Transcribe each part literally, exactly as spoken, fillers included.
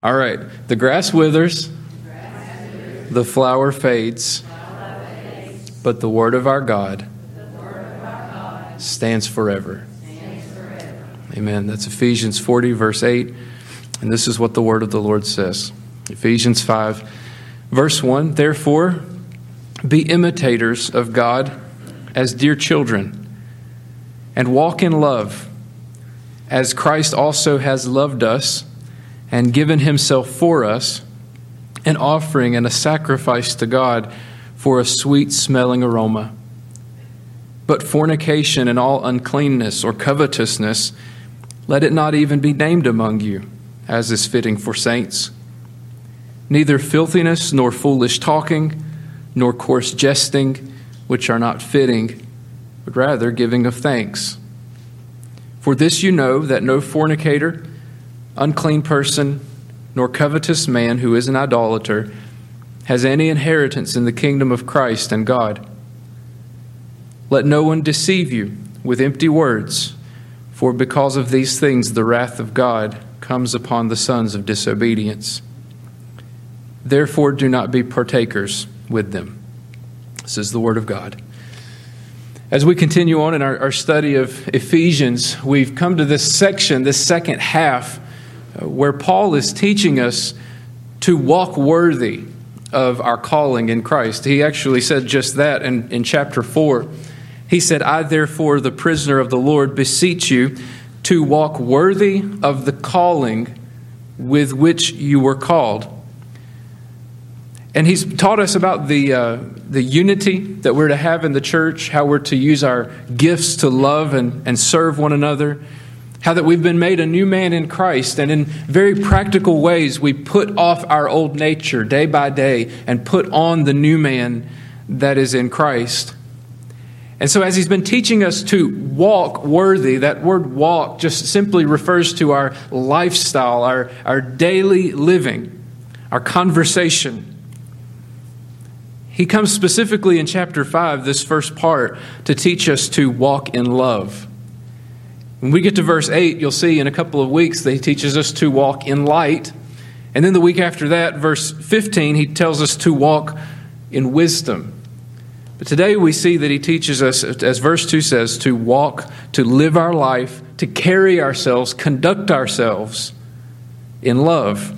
All right, the grass withers, grass withers. The flower fades, flower fades. But the word of our God, the word of our God stands forever. stands forever. Amen. That's Ephesians forty, verse eight. And this is what the word of the Lord says. Ephesians five, verse one, therefore, be imitators of God as dear children, and walk in love, as Christ also has loved us, and given himself for us, an offering and a sacrifice to God for a sweet-smelling aroma. But fornication and all uncleanness or covetousness, let it not even be named among you, as is fitting for saints. Neither filthiness, nor foolish talking, nor coarse jesting, which are not fitting, but rather giving of thanks. For this you know, that no fornicator, unclean person, nor covetous man who is an idolater, has any inheritance in the kingdom of Christ and God. Let no one deceive you with empty words, for because of these things the wrath of God comes upon the sons of disobedience. Therefore do not be partakers with them. This is the word of God. As we continue on in our, our study of Ephesians, we've come to this section, this second half, where Paul is teaching us to walk worthy of our calling in Christ. He actually said just that in, in chapter four. He said, I therefore, the prisoner of the Lord, beseech you to walk worthy of the calling with which you were called. And he's taught us about the uh, the unity that we're to have in the church, how we're to use our gifts to love and, and serve one another, how that we've been made a new man in Christ, and in very practical ways we put off our old nature day by day and put on the new man that is in Christ. And so as he's been teaching us to walk worthy, that word walk just simply refers to our lifestyle, our, our daily living, our conversation. He comes specifically in chapter five, this first part, to teach us to walk in love. When we get to verse eight, you'll see in a couple of weeks that he teaches us to walk in light. And then the week after that, verse fifteen, he tells us to walk in wisdom. But today we see that he teaches us, as verse two says, to walk, to live our life, to carry ourselves, conduct ourselves in love.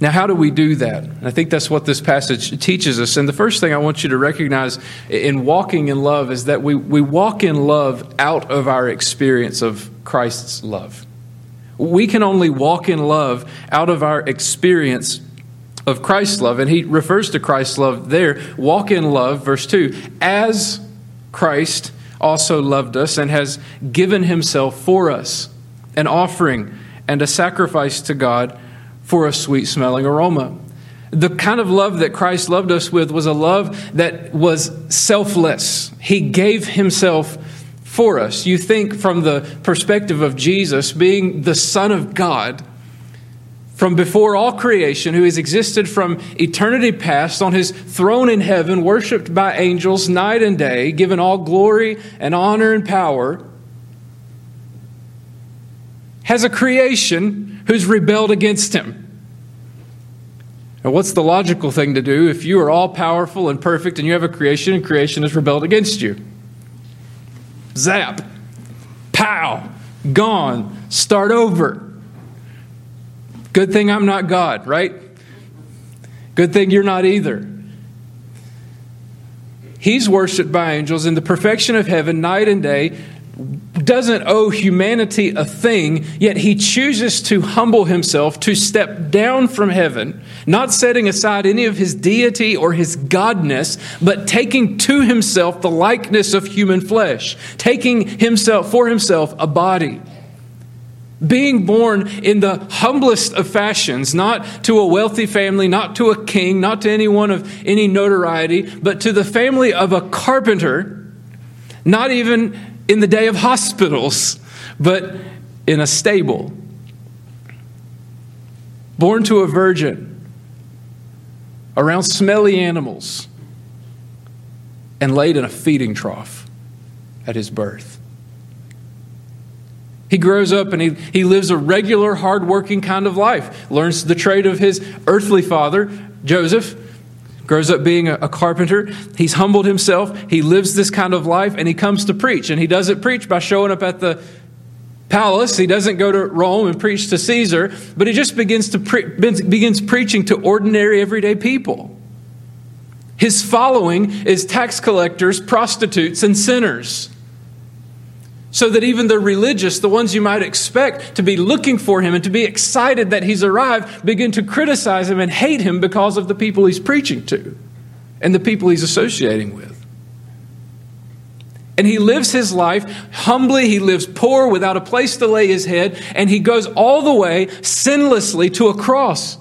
Now, how do we do that? And I think that's what this passage teaches us. And the first thing I want you to recognize in walking in love is that we, we walk in love out of our experience of Christ's love. We can only walk in love out of our experience of Christ's love. And he refers to Christ's love there. Walk in love, verse two, as Christ also loved us and has given himself for us, an offering and a sacrifice to God for a sweet-smelling aroma. The kind of love that Christ loved us with was a love that was selfless. He gave himself for us. You think from the perspective of Jesus being the Son of God, from before all creation, who has existed from eternity past on his throne in heaven, worshiped by angels night and day, given all glory and honor and power, has a creation who's rebelled against him. Now, what's the logical thing to do if you are all-powerful and perfect and you have a creation and creation has rebelled against you? Zap. Pow. Gone. Start over. Good thing I'm not God, right? Good thing you're not either. He's worshipped by angels in the perfection of heaven night and day, doesn't owe humanity a thing, yet he chooses to humble himself, to step down from heaven, not setting aside any of his deity or his godness, but taking to himself the likeness of human flesh, taking himself for himself a body, being born in the humblest of fashions, not to a wealthy family, not to a king, not to anyone of any notoriety, but to the family of a carpenter, not even in the day of hospitals, but in a stable. Born to a virgin, around smelly animals, and laid in a feeding trough at his birth. He grows up and he, he lives a regular, hardworking kind of life. Learns the trade of his earthly father, Joseph. Grows up being a, a carpenter. He's humbled himself. He lives this kind of life and he comes to preach. And he doesn't preach by showing up at the palace. He doesn't go to Rome and preach to Caesar. But he just begins to pre- begins preaching to ordinary, everyday people. His following is tax collectors, prostitutes, and sinners. So that even the religious, the ones you might expect to be looking for him and to be excited that he's arrived, begin to criticize him and hate him because of the people he's preaching to and the people he's associating with. And he lives his life humbly. He lives poor, without a place to lay his head. And he goes all the way sinlessly to a cross,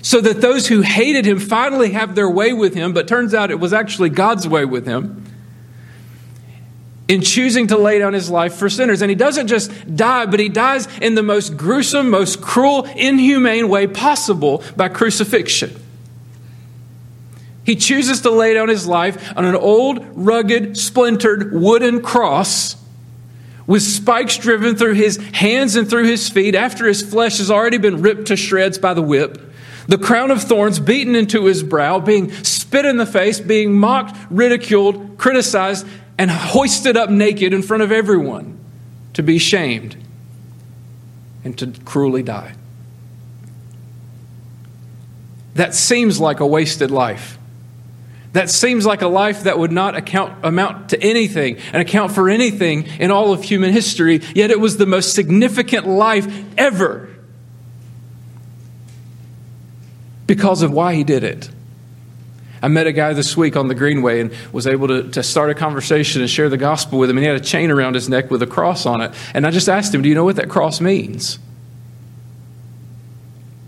so that those who hated him finally have their way with him. But turns out it was actually God's way with him, in choosing to lay down his life for sinners. And he doesn't just die, but he dies in the most gruesome, most cruel, inhumane way possible, by crucifixion. He chooses to lay down his life on an old, rugged, splintered, wooden cross with spikes driven through his hands and through his feet after his flesh has already been ripped to shreds by the whip. The crown of thorns beaten into his brow, being spit in the face, being mocked, ridiculed, criticized, and hoisted up naked in front of everyone to be shamed and to cruelly die. That seems like a wasted life. That seems like a life that would not account, amount to anything and account for anything in all of human history, yet it was the most significant life ever because of why he did it. I met a guy this week on the Greenway and was able to, to start a conversation and share the gospel with him. And he had a chain around his neck with a cross on it. And I just asked him, do you know what that cross means?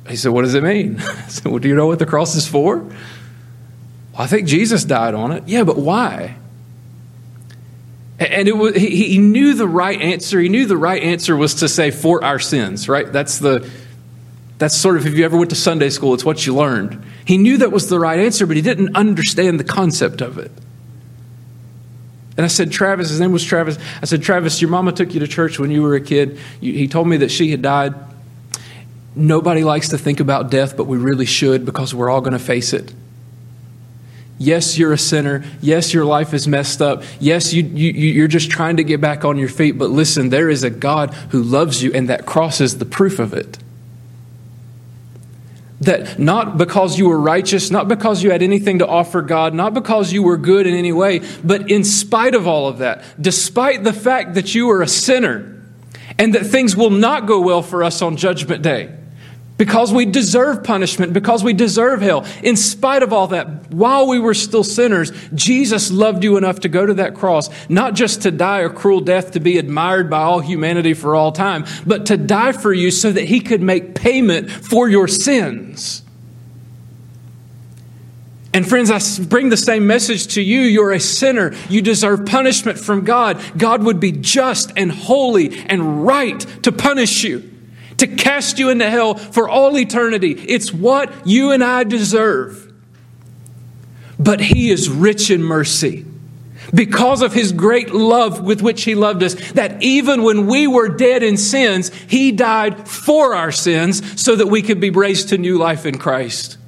He said, what does it mean? I said, well, do you know what the cross is for? Well, I think Jesus died on it. Yeah, but why? And it was, he, he knew the right answer. He knew the right answer was to say, for our sins, right? That's the... That's sort of, if you ever went to Sunday school, it's what you learned. He knew that was the right answer, but he didn't understand the concept of it. And I said, Travis, his name was Travis. I said, Travis, your mama took you to church when you were a kid. You, he told me that she had died. Nobody likes to think about death, but we really should, because we're all going to face it. Yes, you're a sinner. Yes, your life is messed up. Yes, you, you, you're just trying to get back on your feet. But listen, there is a God who loves you, and that cross is the proof of it. That not because you were righteous, not because you had anything to offer God, not because you were good in any way, but in spite of all of that, despite the fact that you are a sinner and that things will not go well for us on Judgment Day, because we deserve punishment, because we deserve hell, in spite of all that, while we were still sinners, Jesus loved you enough to go to that cross, not just to die a cruel death to be admired by all humanity for all time, but to die for you so that he could make payment for your sins. And friends, I bring the same message to you. You're a sinner. You deserve punishment from God. God would be just and holy and right to punish you, to cast you into hell for all eternity. It's what you and I deserve. But he is rich in mercy, because of his great love with which he loved us, that even when we were dead in sins, he died for our sins so that we could be raised to new life in Christ.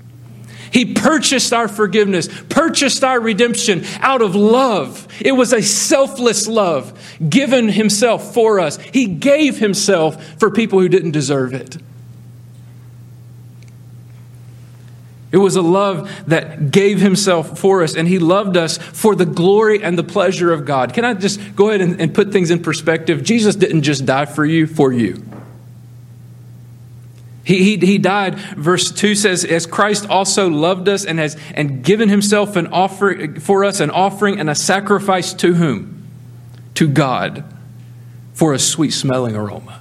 He purchased our forgiveness, purchased our redemption out of love. It was a selfless love, given himself for us. He gave himself for people who didn't deserve it. It was a love that gave himself for us, and he loved us for the glory and the pleasure of God. Can I just go ahead and, and put things in perspective? Jesus didn't just die for you, for you. He, he, he died, verse two says, as Christ also loved us and has and given himself an offering for us, an offering and a sacrifice to whom? To God, for a sweet-smelling aroma.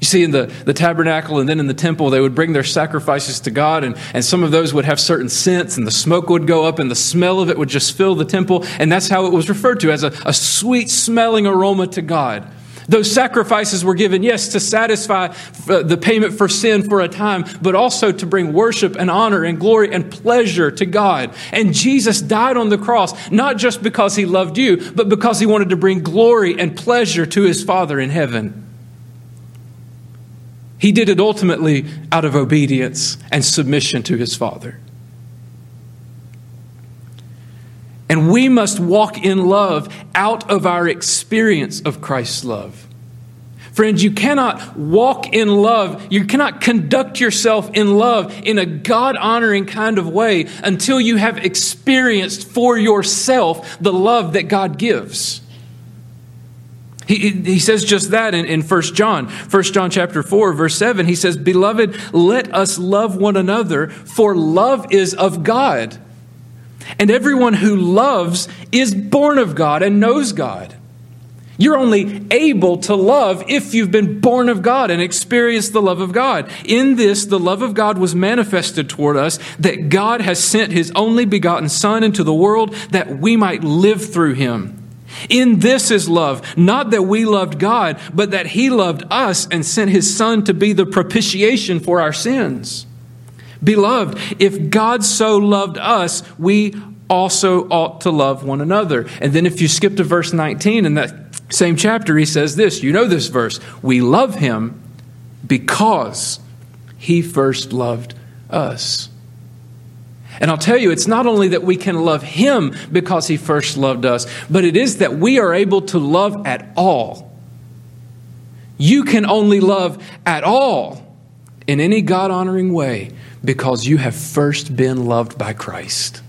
You see, in the, the tabernacle and then in the temple, they would bring their sacrifices to God, and, and some of those would have certain scents, and the smoke would go up, and the smell of it would just fill the temple, and that's how it was referred to, as a, a sweet-smelling aroma to God. Those sacrifices were given, yes, to satisfy the payment for sin for a time, but also to bring worship and honor and glory and pleasure to God. And Jesus died on the cross, not just because he loved you, but because he wanted to bring glory and pleasure to his Father in heaven. He did it ultimately out of obedience and submission to his Father. And we must walk in love out of our experience of Christ's love. Friends, you cannot walk in love, you cannot conduct yourself in love in a God-honoring kind of way until you have experienced for yourself the love that God gives. He, he says just that in, in First John. First John chapter four, verse seven, he says, "Beloved, let us love one another, for love is of God. And everyone who loves is born of God and knows God." You're only able to love if you've been born of God and experienced the love of God. "In this, the love of God was manifested toward us, that God has sent his only begotten Son into the world that we might live through him. In this is love, not that we loved God, but that he loved us and sent his Son to be the propitiation for our sins. Beloved, if God so loved us, we also ought to love one another." And then if you skip to verse nineteen in that same chapter, he says this. You know this verse. "We love him because he first loved us." And I'll tell you, it's not only that we can love him because he first loved us, but it is that we are able to love at all. You can only love at all in any God-honoring way because you have first been loved by Christ.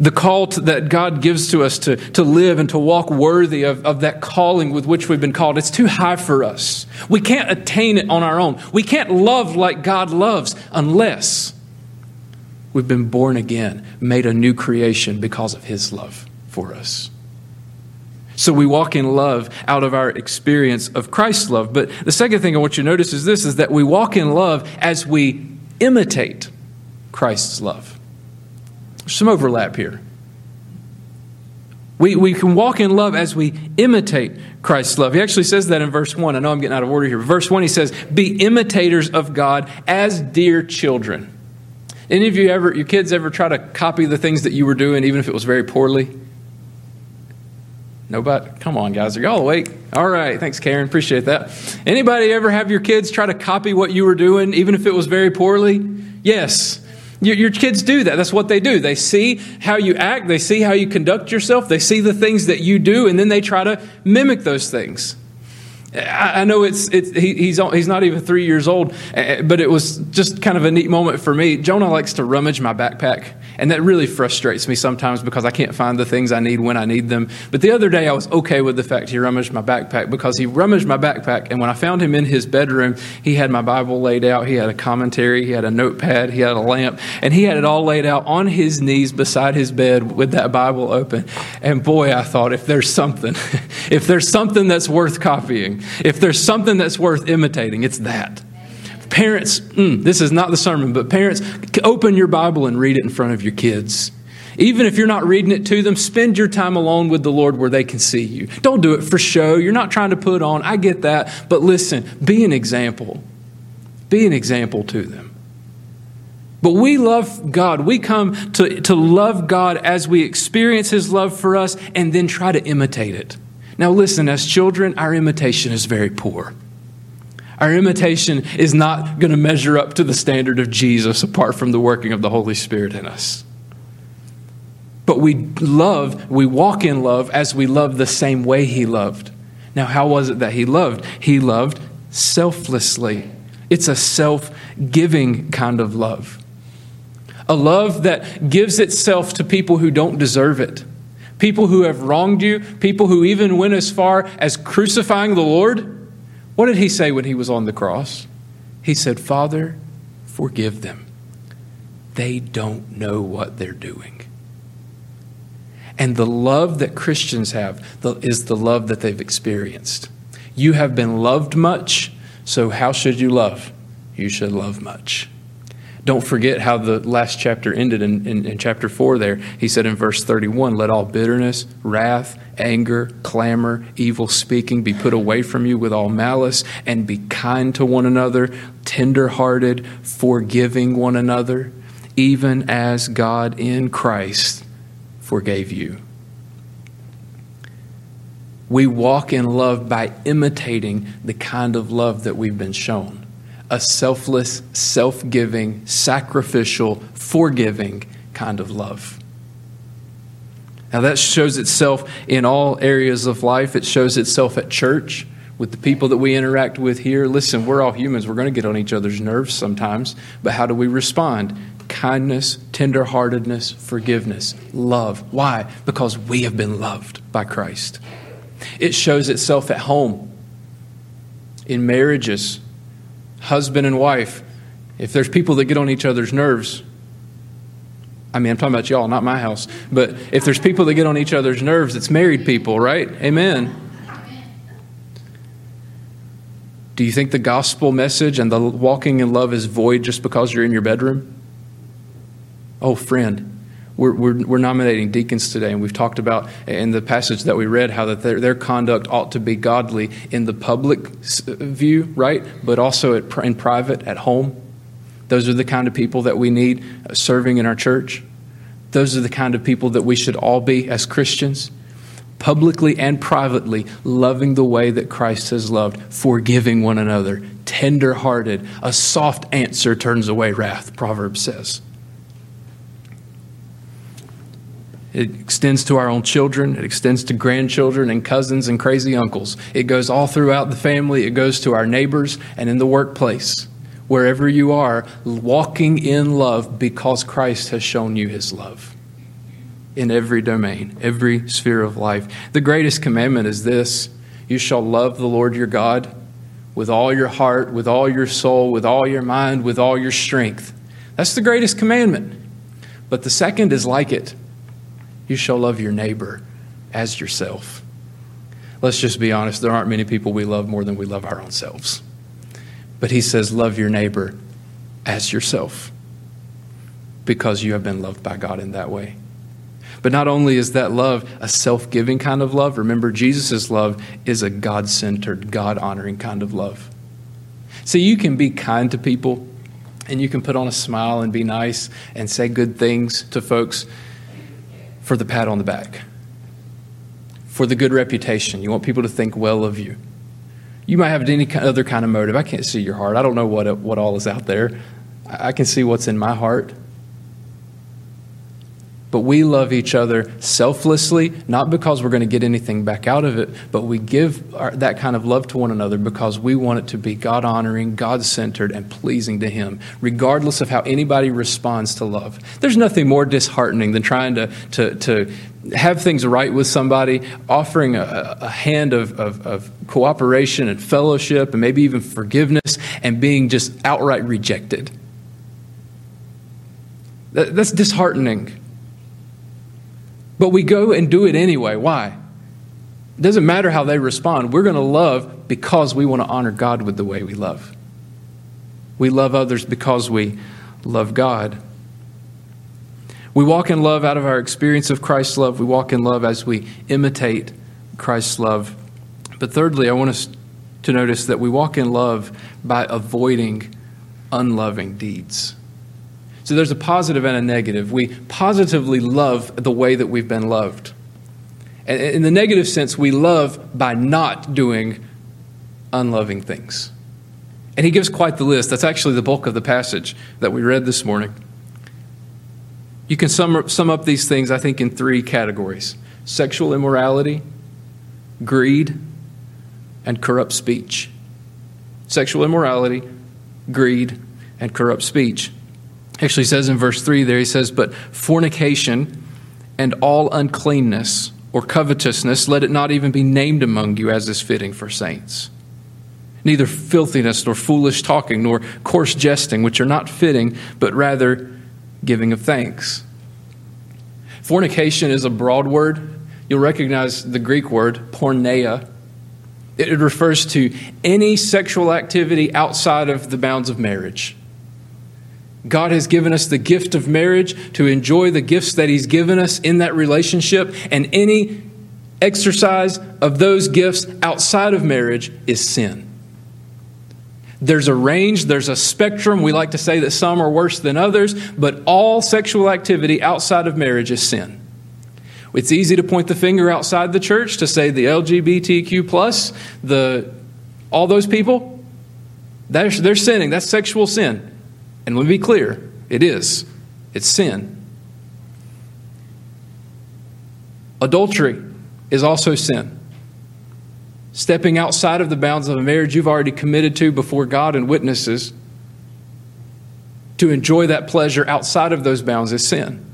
The call to, that God gives to us to, to live and to walk worthy of, of that calling with which we've been called, it's too high for us. We can't attain it on our own. We can't love like God loves unless we've been born again, made a new creation because of his love for us. So we walk in love out of our experience of Christ's love. But the second thing I want you to notice is this, is that we walk in love as we imitate Christ's love. There's some overlap here. We, we can walk in love as we imitate Christ's love. He actually says that in verse one. I know I'm getting out of order here. But verse one, he says, "Be imitators of God as dear children." Any of you ever, your kids ever try to copy the things that you were doing, even if it was very poorly? Nobody? Come on, guys. Are y'all awake? All right. Thanks, Karen. Appreciate that. Anybody ever have your kids try to copy what you were doing, even if it was very poorly? Yes. Your, your kids do that. That's what they do. They see how you act. They see how you conduct yourself. They see the things that you do, and then they try to mimic those things. I, I know it's, it's he, he's he's not even three years old, but it was just kind of a neat moment for me. Jonah likes to rummage my backpack. And that really frustrates me sometimes because I can't find the things I need when I need them. But the other day I was okay with the fact he rummaged my backpack because he rummaged my backpack. And when I found him in his bedroom, he had my Bible laid out. He had a commentary. He had a notepad. He had a lamp. And he had it all laid out on his knees beside his bed with that Bible open. And boy, I thought, if there's something, if there's something that's worth copying, if there's something that's worth imitating, it's that. Parents, mm, this is not the sermon, but parents, open your Bible and read it in front of your kids. Even if you're not reading it to them, spend your time alone with the Lord where they can see you. Don't do it for show. You're not trying to put on. I get that. But listen, be an example. Be an example to them. But we love God. We come to, to love God as we experience his love for us and then try to imitate it. Now listen, as children, our imitation is very poor. Our imitation is not going to measure up to the standard of Jesus apart from the working of the Holy Spirit in us. But we love, we walk in love as we love the same way he loved. Now, how was it that he loved? He loved selflessly. It's a self-giving kind of love. A love that gives itself to people who don't deserve it. People who have wronged you. People who even went as far as crucifying the Lord. What did he say when he was on the cross? He said, "Father, forgive them. They don't know what they're doing." And the love that Christians have is the love that they've experienced. You have been loved much, so how should you love? You should love much. Don't forget how the last chapter ended in, in, in chapter four there. He said in verse thirty-one, "Let all bitterness, wrath, anger, clamor, evil speaking be put away from you with all malice, and be kind to one another, tender-hearted, forgiving one another, even as God in Christ forgave you. We walk in love by imitating the kind of love that we've been shown. A selfless, self-giving, sacrificial, forgiving kind of love. Now that shows itself in all areas of life. It shows itself at church with the people that we interact with here. Listen, we're all humans. We're going to get on each other's nerves sometimes. But how do we respond? Kindness, tenderheartedness, forgiveness, love. Why? Because we have been loved by Christ. It shows itself at home, in marriages, husband and wife. If there's people that get on each other's nerves, I mean, I'm talking about y'all, not my house. But if there's people that get on each other's nerves, it's married people, right? Amen. Do you think the gospel message and the walking in love is void just because you're in your bedroom? Oh, friend. We're, we're, we're nominating deacons today, and we've talked about in the passage that we read how that their, their conduct ought to be godly in the public view, right? But also at, in private, at home. Those are the kind of people that we need serving in our church. Those are the kind of people that we should all be as Christians, publicly and privately, loving the way that Christ has loved, forgiving one another, tender-hearted. A soft answer turns away wrath, Proverbs says. It extends to our own children. It extends to grandchildren and cousins and crazy uncles. It goes all throughout the family. It goes to our neighbors and in the workplace. Wherever you are, walking in love because Christ has shown you his love in every domain, every sphere of life. The greatest commandment is this: you shall love the Lord your God with all your heart, with all your soul, with all your mind, with all your strength. That's the greatest commandment. But the second is like it. You shall love your neighbor as yourself. Let's just be honest. There aren't many people we love more than we love our own selves. But he says, love your neighbor as yourself, because you have been loved by God in that way. But not only is that love a self-giving kind of love, remember Jesus' love is a God-centered, God-honoring kind of love. So you can be kind to people, and you can put on a smile and be nice and say good things to folks, for the pat on the back, for the good reputation. You want people to think well of you. You might have any other kind of motive. I can't see your heart. I don't know what what all is out there. I can see what's in my heart. But we love each other selflessly, not because we're going to get anything back out of it, but we give our, that kind of love to one another because we want it to be God-honoring, God-centered, and pleasing to Him, regardless of how anybody responds to love. There's nothing more disheartening than trying to to, to have things right with somebody, offering a, a hand of, of, of cooperation and fellowship and maybe even forgiveness, and being just outright rejected. That, that's disheartening. But we go and do it anyway. Why? It doesn't matter how they respond. We're going to love because we want to honor God with the way we love. We love others because we love God. We walk in love out of our experience of Christ's love. We walk in love as we imitate Christ's love. But thirdly, I want us to notice that we walk in love by avoiding unloving deeds. So there's a positive and a negative. We positively love the way that we've been loved. And in the negative sense, we love by not doing unloving things. And he gives quite the list. That's actually the bulk of the passage that we read this morning. You can sum, sum up these things, I think, in three categories: sexual immorality, greed, and corrupt speech. Sexual immorality, greed, and corrupt speech. Actually says in verse three there, he says, but fornication and all uncleanness or covetousness, let it not even be named among you as is fitting for saints. Neither filthiness nor foolish talking nor coarse jesting, which are not fitting, but rather giving of thanks. Fornication is a broad word. You'll recognize the Greek word porneia. It refers to any sexual activity outside of the bounds of marriage. God has given us the gift of marriage to enjoy the gifts that He's given us in that relationship, and any exercise of those gifts outside of marriage is sin. There's a range, there's a spectrum. We like to say that some are worse than others, but all sexual activity outside of marriage is sin. It's easy to point the finger outside the church to say the L G B T Q plus, the all those people, they're, they're sinning. That's sexual sin. And let me be clear, it is. It's sin. Adultery is also sin. Stepping outside of the bounds of a marriage you've already committed to before God and witnesses to enjoy that pleasure outside of those bounds is sin.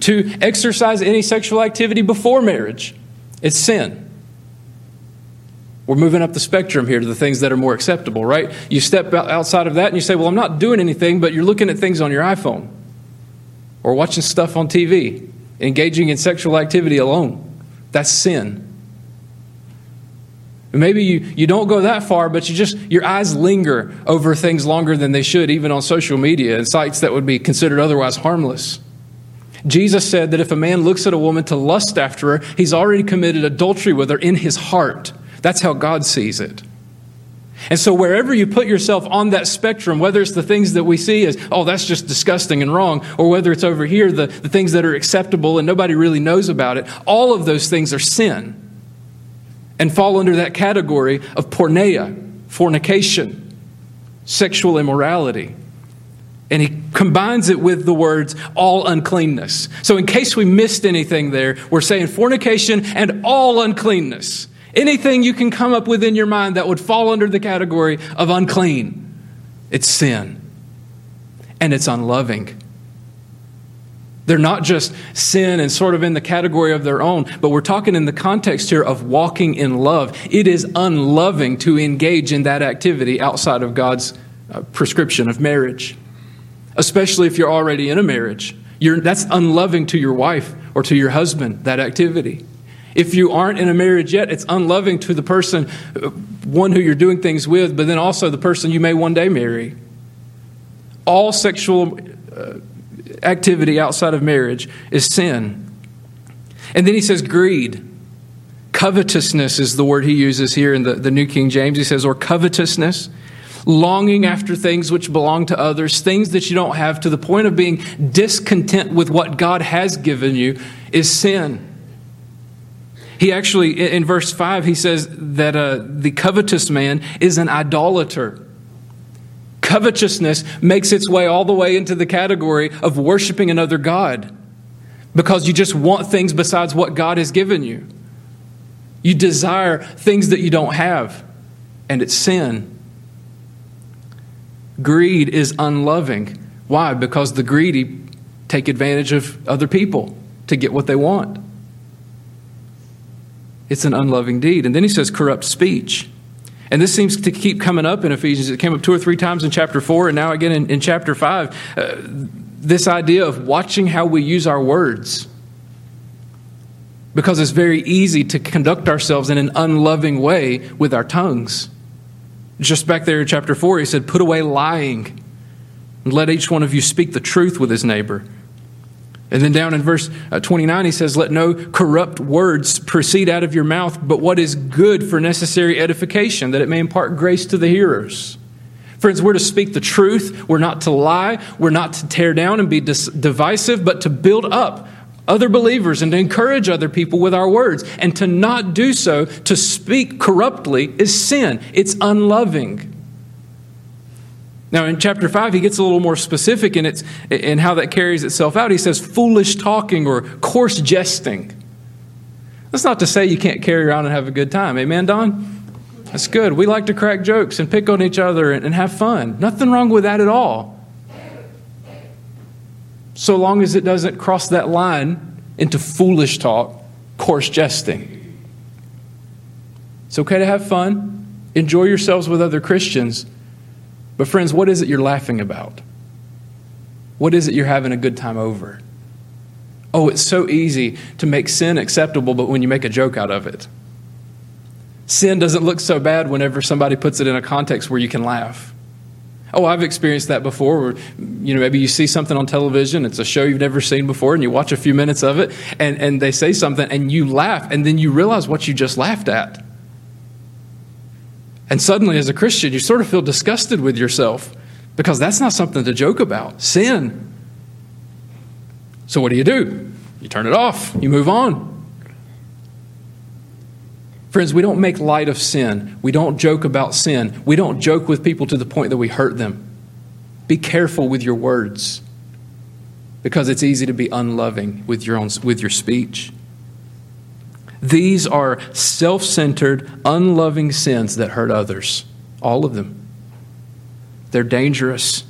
To exercise any sexual activity before marriage, it's sin. We're moving up the spectrum here to the things that are more acceptable, right? You step outside of that and you say, well, I'm not doing anything, but you're looking at things on your iPhone or watching stuff on T V, engaging in sexual activity alone. That's sin. Maybe you, you don't go that far, but you just your eyes linger over things longer than they should, even on social media and sites that would be considered otherwise harmless. Jesus said that if a man looks at a woman to lust after her, he's already committed adultery with her in his heart. That's how God sees it. And so wherever you put yourself on that spectrum, whether it's the things that we see as, oh, that's just disgusting and wrong, or whether it's over here, the, the things that are acceptable and nobody really knows about it, all of those things are sin and fall under that category of porneia, fornication, sexual immorality. And he combines it with the words, all uncleanness. So in case we missed anything there, we're saying fornication and all uncleanness. Anything you can come up with in your mind that would fall under the category of unclean. It's sin. And it's unloving. They're not just sin and sort of in the category of their own, but we're talking in the context here of walking in love. It is unloving to engage in that activity outside of God's prescription of marriage. Especially if you're already in a marriage. You're, that's unloving to your wife or to your husband, that activity. If you aren't in a marriage yet, it's unloving to the person, one who you're doing things with, but then also the person you may one day marry. All sexual uh, activity outside of marriage is sin. And then he says greed. Covetousness is the word he uses here in the, the New King James. He says, or covetousness. Longing after things which belong to others, things that you don't have, to the point of being discontent with what God has given you, is sin. He actually, in verse five, he says that uh, the covetous man is an idolater. Covetousness makes its way all the way into the category of worshiping another god, because you just want things besides what God has given you. You desire things that you don't have, and it's sin. Greed is unloving. Why? Because the greedy take advantage of other people to get what they want. It's an unloving deed. And then he says corrupt speech. And this seems to keep coming up in Ephesians. It came up two or three times in chapter four, and now again in, in chapter five. Uh, this idea of watching how we use our words. Because it's very easy to conduct ourselves in an unloving way with our tongues. Just back there in chapter four, he said, put away lying and let each one of you speak the truth with his neighbor. And then down in verse twenty-nine, he says, let no corrupt words proceed out of your mouth, but what is good for necessary edification, that it may impart grace to the hearers. Friends, we're to speak the truth. We're not to lie. We're not to tear down and be dis- divisive, but to build up other believers and to encourage other people with our words. And to not do so, to speak corruptly, is sin. It's unloving. Now in chapter five, he gets a little more specific in its in how that carries itself out. He says foolish talking or coarse jesting. That's not to say you can't carry around and have a good time. Amen, Don? That's good. We like to crack jokes and pick on each other and, and have fun. Nothing wrong with that at all. So long as it doesn't cross that line into foolish talk, coarse jesting. It's okay to have fun. Enjoy yourselves with other Christians. But friends, what is it you're laughing about? What is it you're having a good time over? Oh, it's so easy to make sin acceptable, but when you make a joke out of it. Sin doesn't look so bad whenever somebody puts it in a context where you can laugh. Oh, I've experienced that before. Or, you know, maybe you see something on television. It's a show you've never seen before, and you watch a few minutes of it, and, and they say something, and you laugh, and then you realize what you just laughed at. And suddenly, as a Christian, you sort of feel disgusted with yourself because that's not something to joke about. Sin. So what do you do? You turn it off. You move on. Friends, we don't make light of sin. We don't joke about sin. We don't joke with people to the point that we hurt them. Be careful with your words, because it's easy to be unloving with your own, with your speech. These are self-centered, unloving sins that hurt others. All of them. They're dangerous.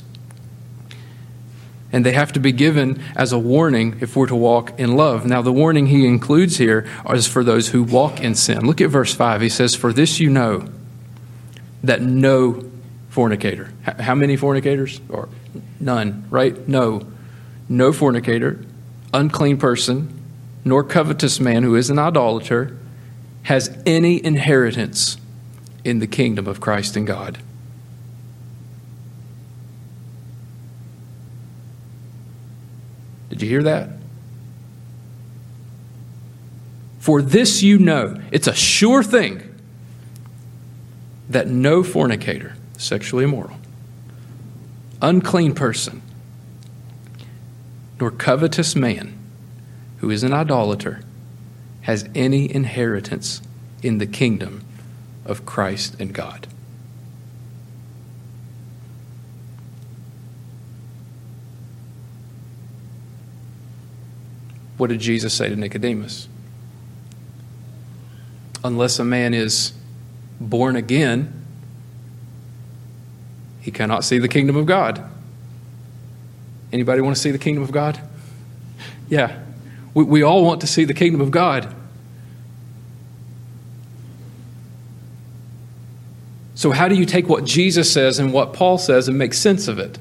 And they have to be given as a warning if we're to walk in love. Now, the warning he includes here is for those who walk in sin. Look at verse five. He says, "For this you know, that no fornicator." How many fornicators? Or none, right? No. No fornicator, unclean person, nor covetous man who is an idolater, has any inheritance in the kingdom of Christ and God. Did you hear that? For this you know, it's a sure thing, that no fornicator, sexually immoral, unclean person, nor covetous man who is an idolater, has any inheritance in the kingdom of Christ and God. What did Jesus say to Nicodemus? Unless a man is born again, he cannot see the kingdom of God. Anybody want to see the kingdom of God? Yeah. We, we all want to see the kingdom of God. So how do you take what Jesus says and what Paul says and make sense of it?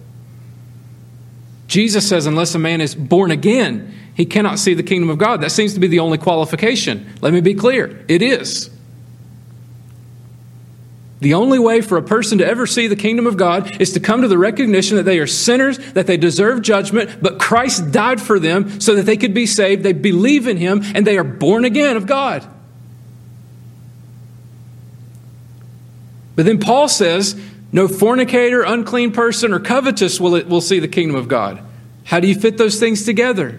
Jesus says, unless a man is born again, he cannot see the kingdom of God. That seems to be the only qualification. Let me be clear. It is. The only way for a person to ever see the kingdom of God is to come to the recognition that they are sinners, that they deserve judgment, but Christ died for them so that they could be saved. They believe in Him, and they are born again of God. But then Paul says, no fornicator, unclean person, or covetous will, will see the kingdom of God. How do you fit those things together?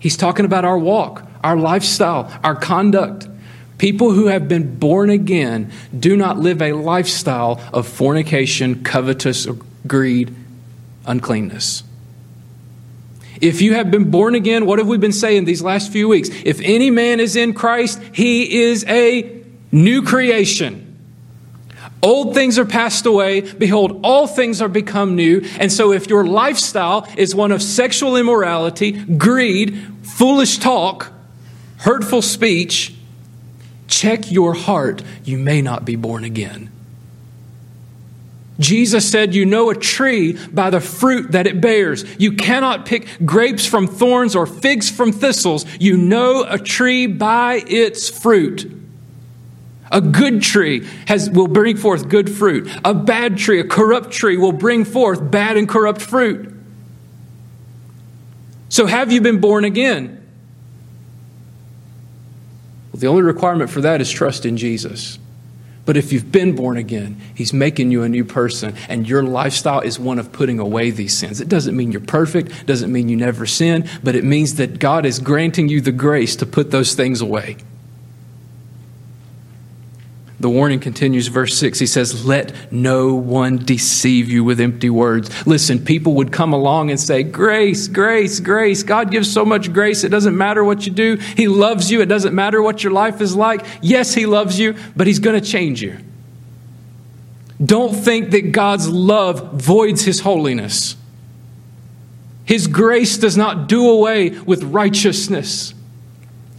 He's talking about our walk, our lifestyle, our conduct. People who have been born again do not live a lifestyle of fornication, covetous, or greed, uncleanness. If you have been born again, what have we been saying these last few weeks? If any man is in Christ, he is a new creation. Old things are passed away. Behold, all things are become new. And so if your lifestyle is one of sexual immorality, greed, foolish talk, hurtful speech, check your heart. You may not be born again. Jesus said, you know a tree by the fruit that it bears. You cannot pick grapes from thorns or figs from thistles. You know a tree by its fruit. A good tree has, will bring forth good fruit. A bad tree, a corrupt tree, will bring forth bad and corrupt fruit. So have you been born again? Well, the only requirement for that is trust in Jesus. But if you've been born again, He's making you a new person, and your lifestyle is one of putting away these sins. It doesn't mean you're perfect, doesn't mean you never sin, but it means that God is granting you the grace to put those things away. The warning continues, verse six. He says, let no one deceive you with empty words. Listen, people would come along and say, grace, grace, grace. God gives so much grace. It doesn't matter what you do. He loves you. It doesn't matter what your life is like. Yes, He loves you, but He's going to change you. Don't think that God's love voids His holiness. His grace does not do away with righteousness.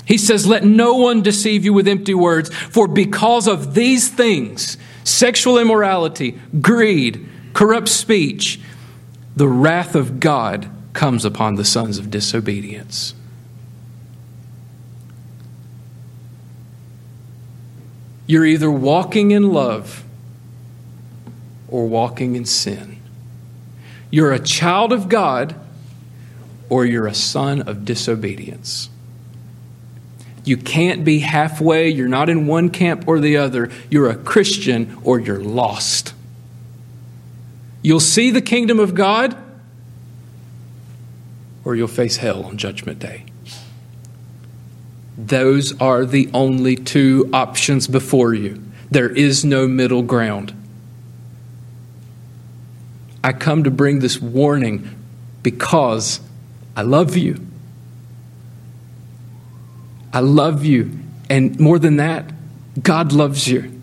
He says, let no one deceive you with empty words, for because of these things, sexual immorality, greed, corrupt speech, the wrath of God comes upon the sons of disobedience. You're either walking in love or walking in sin. You're a child of God or you're a son of disobedience. You can't be halfway. You're not in one camp or the other. You're a Christian or you're lost. You'll see the kingdom of God or you'll face hell on Judgment Day. Those are the only two options before you. There is no middle ground. I come to bring this warning because I love you. I love you. And more than that, God loves you.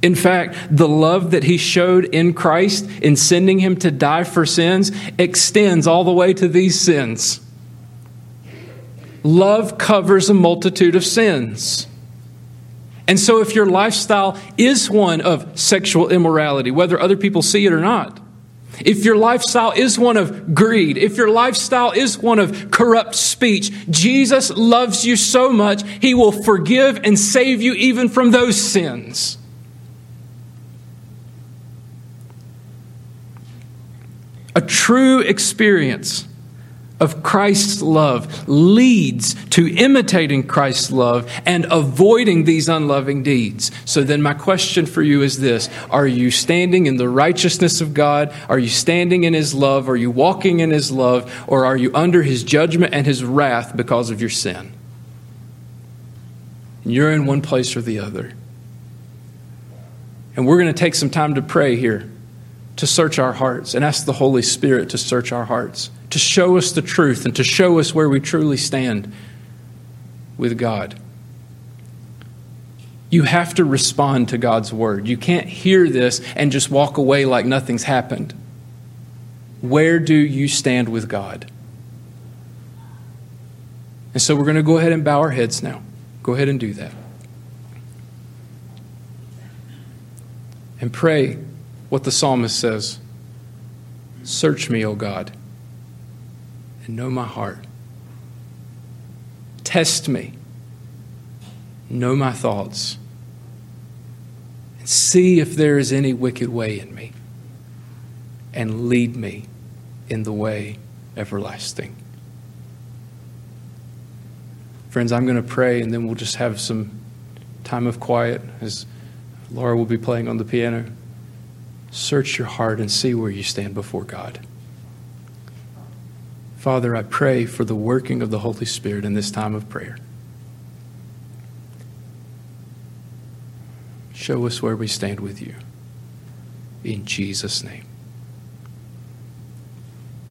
In fact, the love that He showed in Christ in sending Him to die for sins extends all the way to these sins. Love covers a multitude of sins. And so if your lifestyle is one of sexual immorality, whether other people see it or not, if your lifestyle is one of greed, if your lifestyle is one of corrupt speech, Jesus loves you so much, He will forgive and save you even from those sins. A true experience of Christ's love leads to imitating Christ's love and avoiding these unloving deeds. So then my question for you is this. Are you standing in the righteousness of God? Are you standing in His love? Are you walking in His love? Or are you under His judgment and His wrath because of your sin? And you're in one place or the other. And we're going to take some time to pray here, to search our hearts and ask the Holy Spirit to search our hearts, to show us the truth and to show us where we truly stand with God. You have to respond to God's word. You can't hear this and just walk away like nothing's happened. Where do you stand with God? And so we're going to go ahead and bow our heads now. Go ahead and do that. And pray what the psalmist says. Search me, O God, and know my heart. Test me. Know my thoughts. And see if there is any wicked way in me. And lead me in the way everlasting. Friends, I'm going to pray and then we'll just have some time of quiet as Laura will be playing on the piano. Search your heart and see where you stand before God. Father, I pray for the working of the Holy Spirit in this time of prayer. Show us where we stand with you. In Jesus' name.